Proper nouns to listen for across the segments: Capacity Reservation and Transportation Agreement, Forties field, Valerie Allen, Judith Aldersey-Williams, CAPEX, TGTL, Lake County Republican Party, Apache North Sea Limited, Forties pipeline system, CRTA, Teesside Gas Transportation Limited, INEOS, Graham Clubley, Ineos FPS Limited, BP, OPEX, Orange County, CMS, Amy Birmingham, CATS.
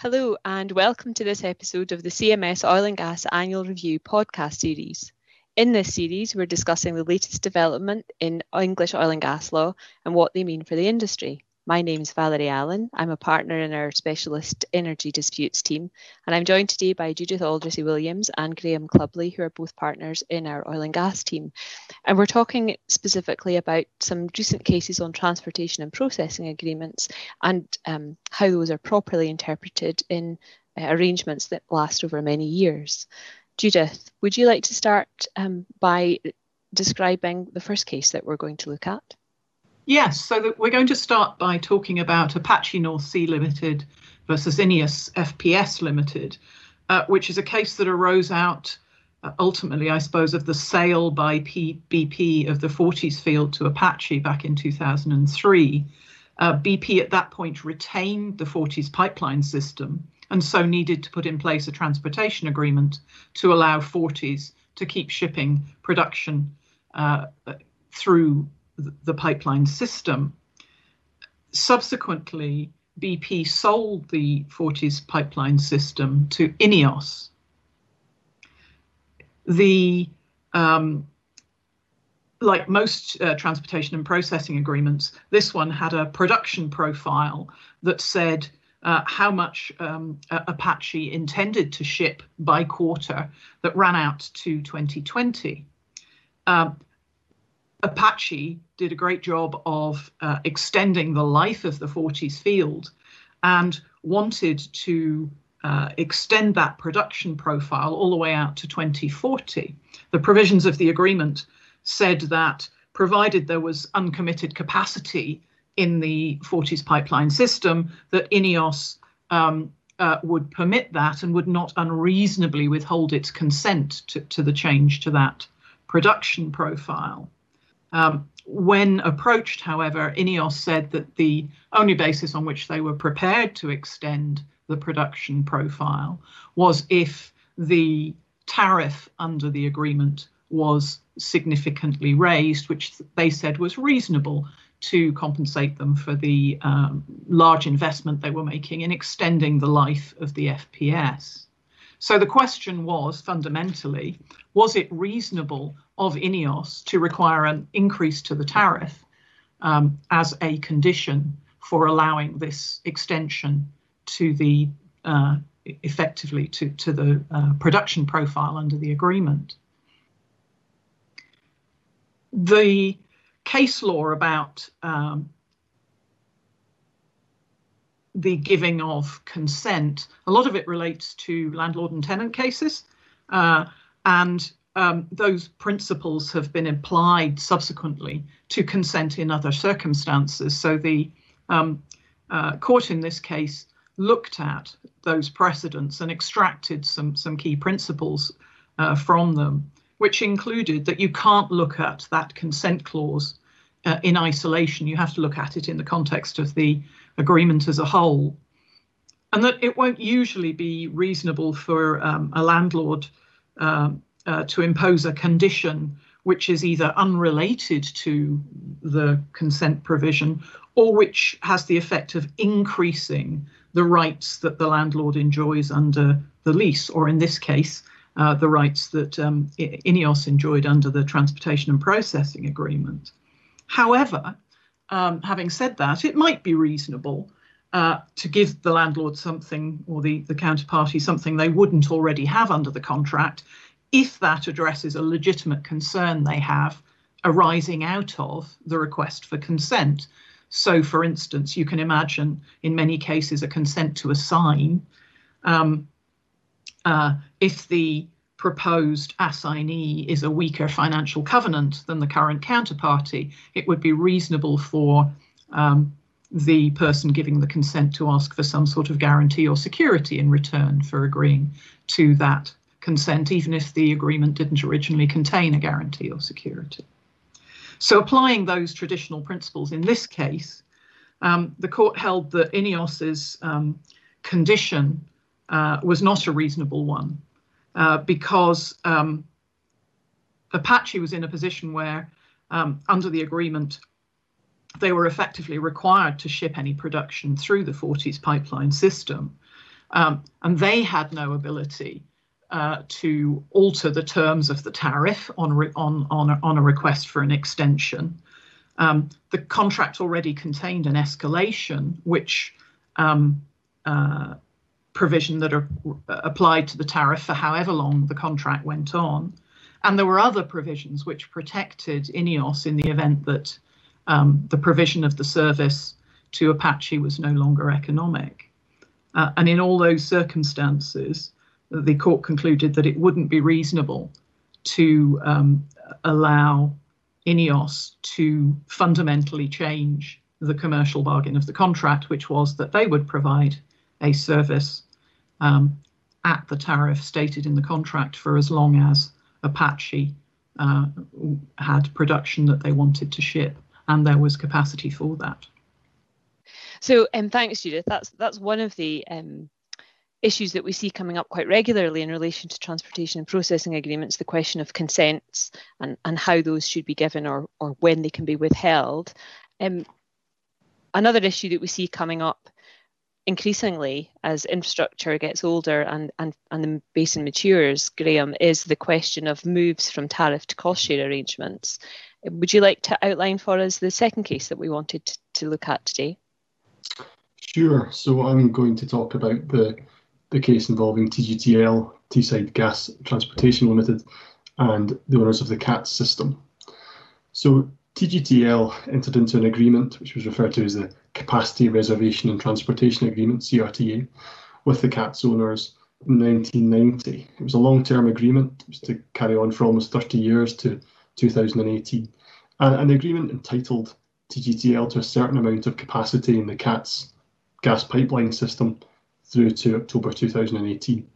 Hello and welcome to this episode of the CMS Oil and Gas Annual Review podcast series. In this series, we're discussing the latest development in English oil and gas law and what they mean for the industry. My name is Valerie Allen. I'm a partner in our specialist energy disputes team, and I'm joined today by Judith Aldersey-Williams and Graham Clubley, who are both partners in our oil and gas team. And we're talking specifically about some recent cases on transportation and processing agreements and how those are properly interpreted in arrangements that last over many years. Judith, would you like to start by describing the first case that we're going to look at? Yes, so we're going to start by talking about Apache North Sea Limited versus Ineos FPS Limited, which is a case that arose out ultimately, I suppose, of the sale by BP of the Forties field to Apache back in 2003. BP at that point retained the Forties pipeline system and so needed to put in place a transportation agreement to allow Forties to keep shipping production through the pipeline system. Subsequently, BP sold the Forties pipeline system to Ineos. Like most transportation and processing agreements, this one had a production profile that said how much Apache intended to ship by quarter that ran out to 2020. Apache did a great job of extending the life of the Forties field and wanted to extend that production profile all the way out to 2040. The provisions of the agreement said that provided there was uncommitted capacity in the Forties pipeline system, that INEOS would permit that and would not unreasonably withhold its consent to the change to that production profile. When approached, however, INEOS said that the only basis on which they were prepared to extend the production profile was if the tariff under the agreement was significantly raised, which they said was reasonable to compensate them for the large investment they were making in extending the life of the FPS. So the question was, fundamentally, was it reasonable of INEOS to require an increase to the tariff as a condition for allowing this extension to the, effectively, to the production profile under the agreement? The case law about the giving of consent, a lot of it relates to landlord and tenant cases, and those principles have been applied subsequently to consent in other circumstances. So the court in this case looked at those precedents and extracted some key principles from them, which included that you can't look at that consent clause in isolation. You have to look at it in the context of the agreement as a whole, and that it won't usually be reasonable for a landlord to impose a condition which is either unrelated to the consent provision or which has the effect of increasing the rights that the landlord enjoys under the lease, or in this case, the rights that INEOS enjoyed under the Transportation and Processing Agreement. However, having said that, it might be reasonable to give the landlord something, or the counterparty something they wouldn't already have under the contract, if that addresses a legitimate concern they have arising out of the request for consent. So, for instance, you can imagine in many cases a consent to assign. If the proposed assignee is a weaker financial covenant than the current counterparty, it would be reasonable for the person giving the consent to ask for some sort of guarantee or security in return for agreeing to that consent, even if the agreement didn't originally contain a guarantee or security. So applying those traditional principles in this case, the court held that INEOS's condition was not a reasonable one, because Apache was in a position where, under the agreement, they were effectively required to ship any production through the Forties pipeline system. and they had no ability to alter the terms of the tariff on a request for an extension. The contract already contained an escalation, which provision that applied to the tariff for however long the contract went on. And there were other provisions which protected INEOS in the event that the provision of the service to Apache was no longer economic. And in all those circumstances, the court concluded that it wouldn't be reasonable to allow INEOS to fundamentally change the commercial bargain of the contract, which was that they would provide a service at the tariff stated in the contract for as long as Apache had production that they wanted to ship, and there was capacity for that. So, thanks, Judith. That's one of the issues that we see coming up quite regularly in relation to transportation and processing agreements, the question of consents and how those should be given or when they can be withheld. Another issue that we see coming up increasingly as infrastructure gets older and the basin matures, Graham, is the question of moves from tariff to cost share arrangements. Would you like to outline for us the second case that we wanted to look at today? Sure. So I'm going to talk about the case involving TGTL, Teesside Gas Transportation Limited, and the owners of the CATS system. So TGTL entered into an agreement, which was referred to as the Capacity Reservation and Transportation Agreement, CRTA, with the CATS owners in 1990. It was a long-term agreement. It was to carry on for almost 30 years to 2018. And the agreement entitled TGTL to a certain amount of capacity in the CATS gas pipeline system through to October 2018.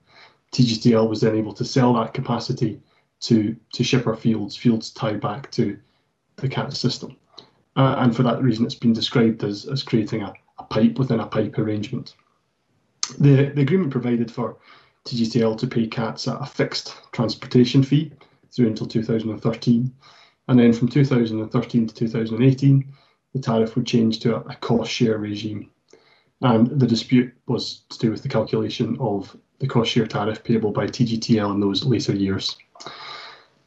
TGTL was then able to sell that capacity to shipper fields, fields tied back to the CATS system. And for that reason, it's been described as creating a pipe within a pipe arrangement. The agreement provided for TGTL to pay CATS at a fixed transportation fee through until 2013. And then from 2013 to 2018, the tariff would change to a cost share regime. And the dispute was to do with the calculation of the cost share tariff payable by TGTL in those later years.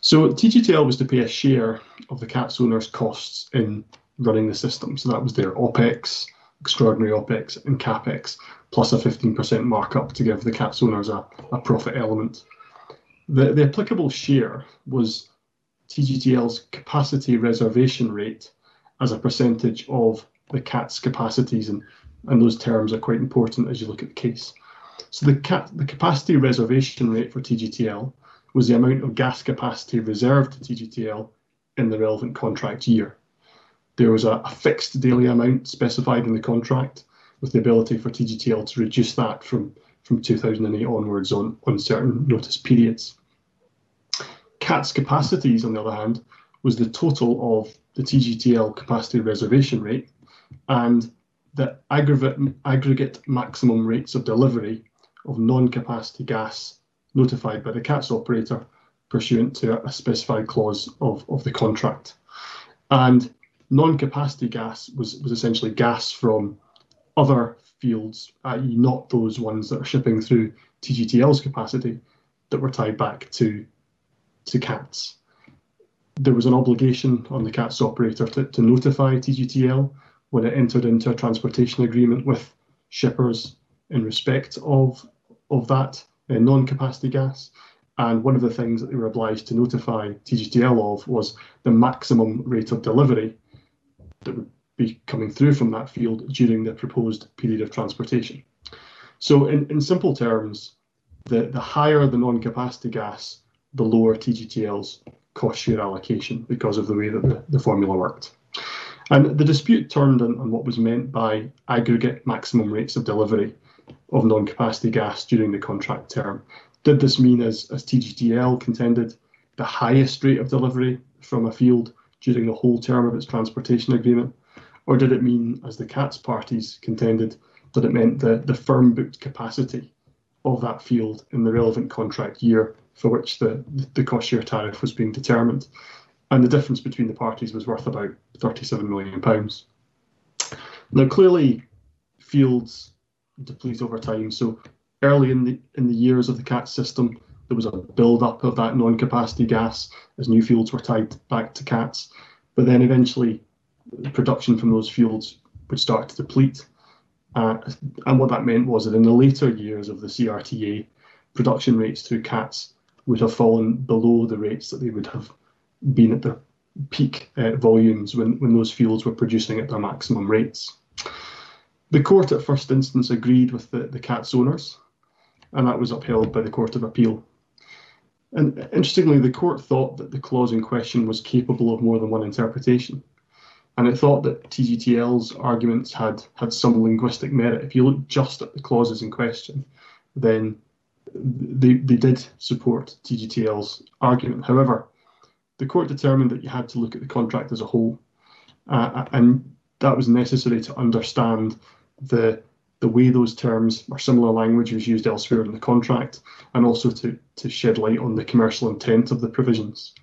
So TGTL was to pay a share of the CATS owners' costs in running the system. So that was their OPEX, extraordinary OPEX, and CAPEX, plus a 15% markup to give the CATS owners a profit element. The applicable share was TGTL's capacity reservation rate as a percentage of the CATS capacities, and those terms are quite important as you look at the case. So the capacity reservation rate for TGTL was the amount of gas capacity reserved to TGTL in the relevant contract year. There was a fixed daily amount specified in the contract with the ability for TGTL to reduce that from 2008 onwards on certain notice periods. CATS capacities, on the other hand, was the total of the TGTL capacity reservation rate and the aggregate maximum rates of delivery of non-capacity gas notified by the CATS operator pursuant to a specified clause of the contract. And non-capacity gas was essentially gas from other fields, i.e. not those ones that are shipping through TGTL's capacity that were tied back to CATS. There was an obligation on the CATS operator to notify TGTL when it entered into a transportation agreement with shippers in respect of that non-capacity gas, and one of the things that they were obliged to notify TGTL of was the maximum rate of delivery that would be coming through from that field during the proposed period of transportation. So in simple terms, the higher the non-capacity gas, the lower TGTL's cost share allocation because of the way that the formula worked. And the dispute turned on what was meant by aggregate maximum rates of delivery of non-capacity gas during the contract term. Did this mean, as TGTL contended, the highest rate of delivery from a field during the whole term of its transportation agreement? Or did it mean, as the CATS parties contended, that it meant the firm booked capacity of that field in the relevant contract year for which the cost share tariff was being determined? And the difference between the parties was worth about £37 million. Now, clearly, fields deplete over time, so early in the years of the CAT system, there was a build-up of that non-capacity gas as new fields were tied back to CATs. But then eventually, the production from those fields would start to deplete. And what that meant was that in the later years of the CRTA, production rates through CATs would have fallen below the rates that they would have been at their peak volumes when those fields were producing at their maximum rates. The court at first instance agreed with the CATs owners, and that was upheld by the Court of Appeal. And interestingly, the court thought that the clause in question was capable of more than one interpretation. And it thought that TGTL's arguments had some linguistic merit. If you look just at the clauses in question, then they did support TGTL's argument. However, the court determined that you had to look at the contract as a whole, and that was necessary to understand the way those terms or similar language was used elsewhere in the contract, and also to shed light on the commercial intent of the provisions.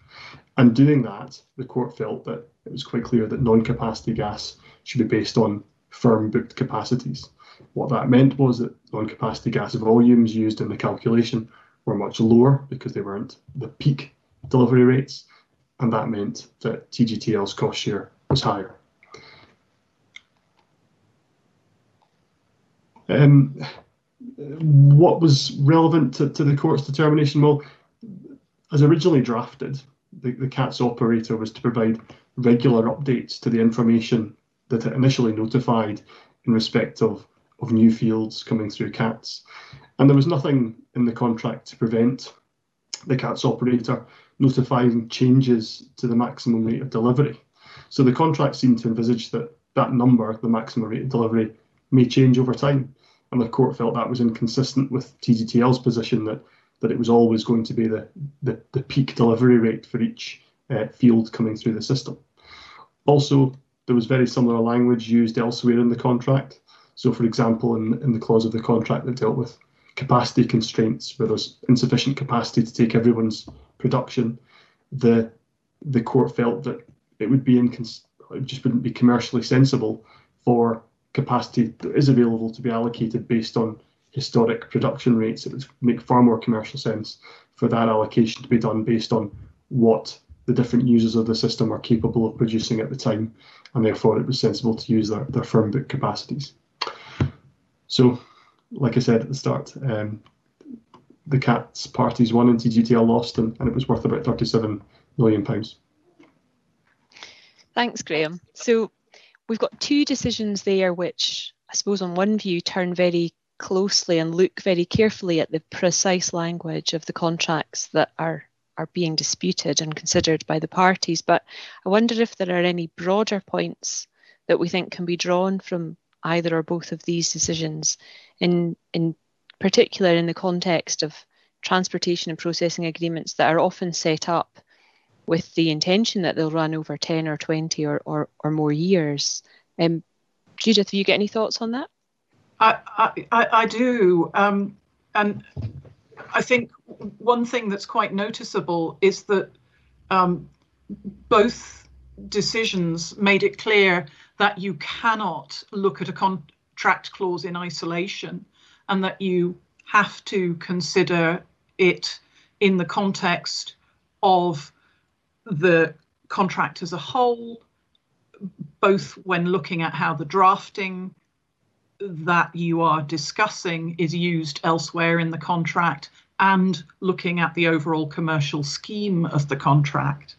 And doing that, the court felt that it was quite clear that non-capacity gas should be based on firm booked capacities. What that meant was that non-capacity gas volumes used in the calculation were much lower because they weren't the peak delivery rates, and that meant that TGTL's cost share was higher. What was relevant to the court's determination? Well, as originally drafted, the CATS operator was to provide regular updates to the information that it initially notified in respect of new fields coming through CATS. And there was nothing in the contract to prevent the CATS operator notifying changes to the maximum rate of delivery. So the contract seemed to envisage that number, the maximum rate of delivery, may change over time. And the court felt that was inconsistent with TGTL's position that it was always going to be the peak delivery rate for each field coming through the system. Also, there was very similar language used elsewhere in the contract. So, for example, in the clause of the contract that dealt with capacity constraints, where there's insufficient capacity to take everyone's production, the court felt that it would be it just wouldn't be commercially sensible for capacity that is available to be allocated based on historic production rates. It would make far more commercial sense for that allocation to be done based on what the different users of the system are capable of producing at the time, and therefore it was sensible to use their firm book capacities. So, like I said at the start, the CATS parties won and TGTL lost, and it was worth about £37 million. Thanks, Graham. So we've got two decisions there which, I suppose on one view, turn very closely and look very carefully at the precise language of the contracts that are being disputed and considered by the parties. But I wonder if there are any broader points that we think can be drawn from either or both of these decisions, in particular in the context of transportation and processing agreements that are often set up with the intention that they'll run over 10 or 20 or more years. Judith, do you get any thoughts on that? I do. And I think one thing that's quite noticeable is that both decisions made it clear that you cannot look at a contract clause in isolation, and that you have to consider it in the context of the contract as a whole, both when looking at how the drafting that you are discussing is used elsewhere in the contract and looking at the overall commercial scheme of the contract.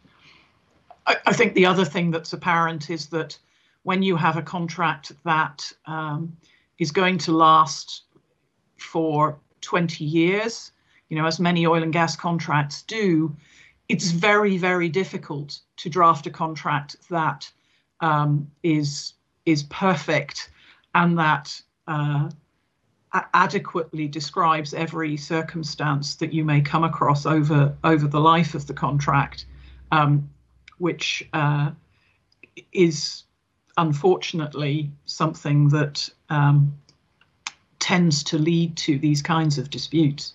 I think the other thing that's apparent is that when you have a contract that is going to last for 20 years, you know, as many oil and gas contracts do, it's very, very difficult to draft a contract that is perfect and that adequately describes every circumstance that you may come across over the life of the contract, which is unfortunately something that tends to lead to these kinds of disputes.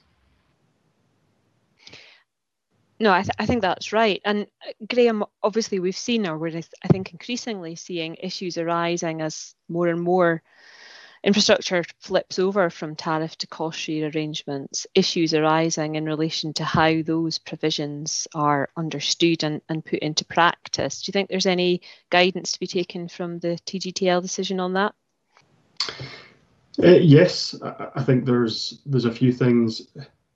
No, I think that's right. And Graham, obviously we've seen, or we're I think increasingly seeing issues arising as more and more Infrastructure flips over from tariff to cost share arrangements, issues arising in relation to how those provisions are understood and put into practice. Do you think there's any guidance to be taken from the TGTL decision on that? Yes, I think there's a few things.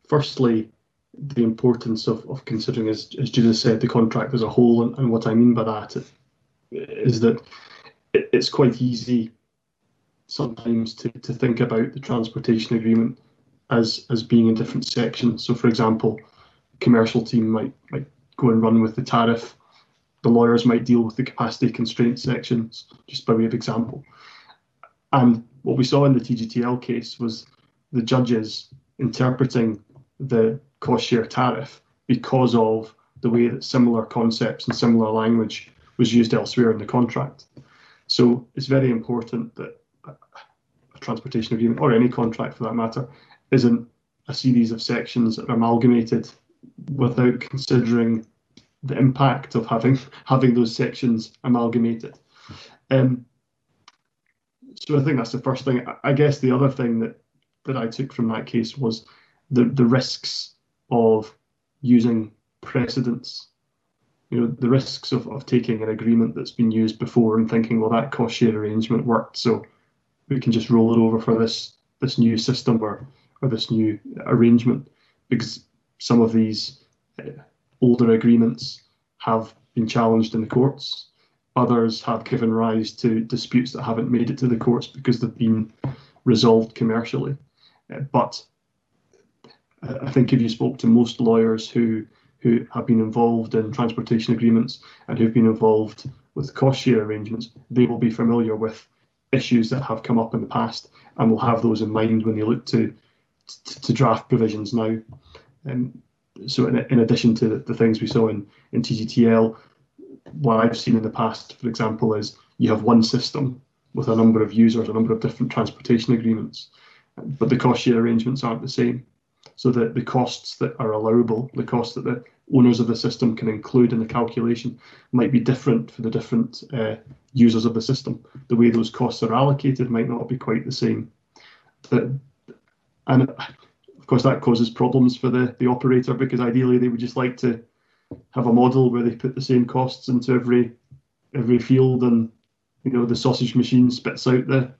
Firstly, the importance of considering, as Judith said, the contract as a whole, and what I mean by that is that it's quite easy sometimes to think about the transportation agreement as being in different sections. So, for example, the commercial team might go and run with the tariff. The lawyers might deal with the capacity constraint sections, just by way of example. And what we saw in the TGTL case was the judges interpreting the cost share tariff because of the way that similar concepts and similar language was used elsewhere in the contract. So it's very important that a transportation agreement, or any contract for that matter, isn't a series of sections that are amalgamated without considering the impact of having those sections amalgamated. So I think that's the first thing. I guess the other thing that I took from that case was the risks of using precedents. You know, the risks of taking an agreement that's been used before and thinking, well, that cost share arrangement worked, so we can just roll it over for this new system or this new arrangement, because some of these older agreements have been challenged in the courts. Others have given rise to disputes that haven't made it to the courts because they've been resolved commercially. But I think if you spoke to most lawyers who have been involved in transportation agreements and who've been involved with cost share arrangements, they will be familiar with issues that have come up in the past and will have those in mind when they look to draft provisions now. So in addition to the things we saw in TGTL, what I've seen in the past, for example, is you have one system with a number of users, a number of different transportation agreements, but the cost share arrangements aren't the same. So that the costs that are allowable, the costs that the owners of the system can include in the calculation might be different for the different users of the system. The way those costs are allocated might not be quite the same. And of course that causes problems for the operator, because ideally they would just like to have a model where they put the same costs into every field, and you know the sausage machine spits out the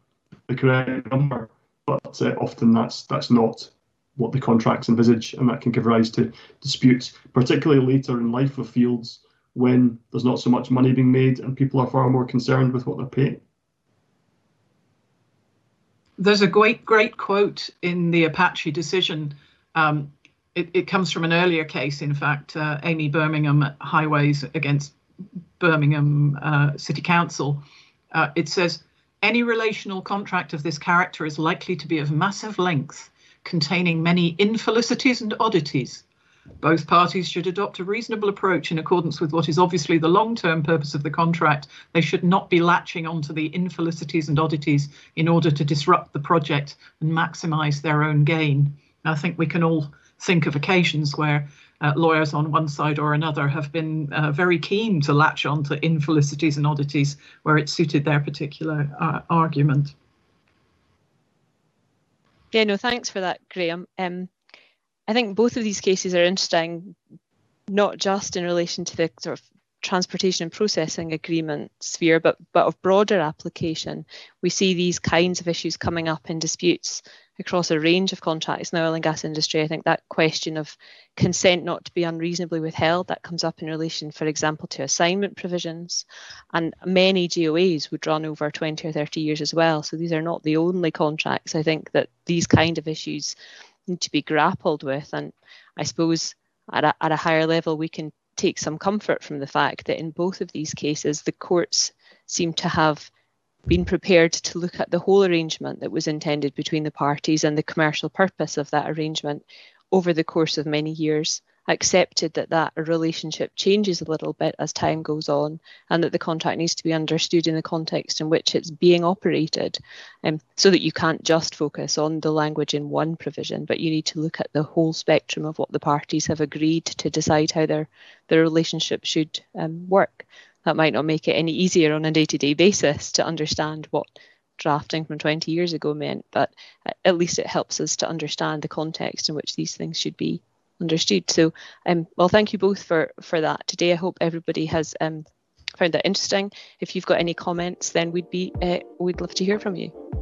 correct number. But often that's not what the contracts envisage, and that can give rise to disputes, particularly later in life of fields when there's not so much money being made and people are far more concerned with what they're paying. There's a great quote in the Apache decision. It comes from an earlier case, in fact, Amy Birmingham at Highways against Birmingham City Council. It says, any relational contract of this character is likely to be of massive length, containing many infelicities and oddities. Both parties should adopt a reasonable approach in accordance with what is obviously the long-term purpose of the contract. They should not be latching onto the infelicities and oddities in order to disrupt the project and maximise their own gain. And I think we can all think of occasions where lawyers on one side or another have been very keen to latch on to infelicities and oddities where it suited their particular argument. Yeah, no, thanks for that, Graham. I think both of these cases are interesting, not just in relation to the sort of transportation and processing agreement sphere, but of broader application. We see these kinds of issues coming up in disputes across a range of contracts in the oil and gas industry. I think that question of consent not to be unreasonably withheld, that comes up in relation, for example, to assignment provisions, and many GOAs would run over 20 or 30 years as well. So these are not the only contracts. I think that these kind of issues need to be grappled with, and I suppose at a higher level we can take some comfort from the fact that in both of these cases the courts seem to have been prepared to look at the whole arrangement that was intended between the parties and the commercial purpose of that arrangement over the course of many years, accepted that relationship changes a little bit as time goes on, and that the contract needs to be understood in the context in which it's being operated, so that you can't just focus on the language in one provision, but you need to look at the whole spectrum of what the parties have agreed to decide how their relationship should work. That might not make it any easier on a day-to-day basis to understand what drafting from 20 years ago meant, but at least it helps us to understand the context in which these things should be understood. So, well, thank you both for that today. I hope everybody has found that interesting. If you've got any comments, then we'd love to hear from you.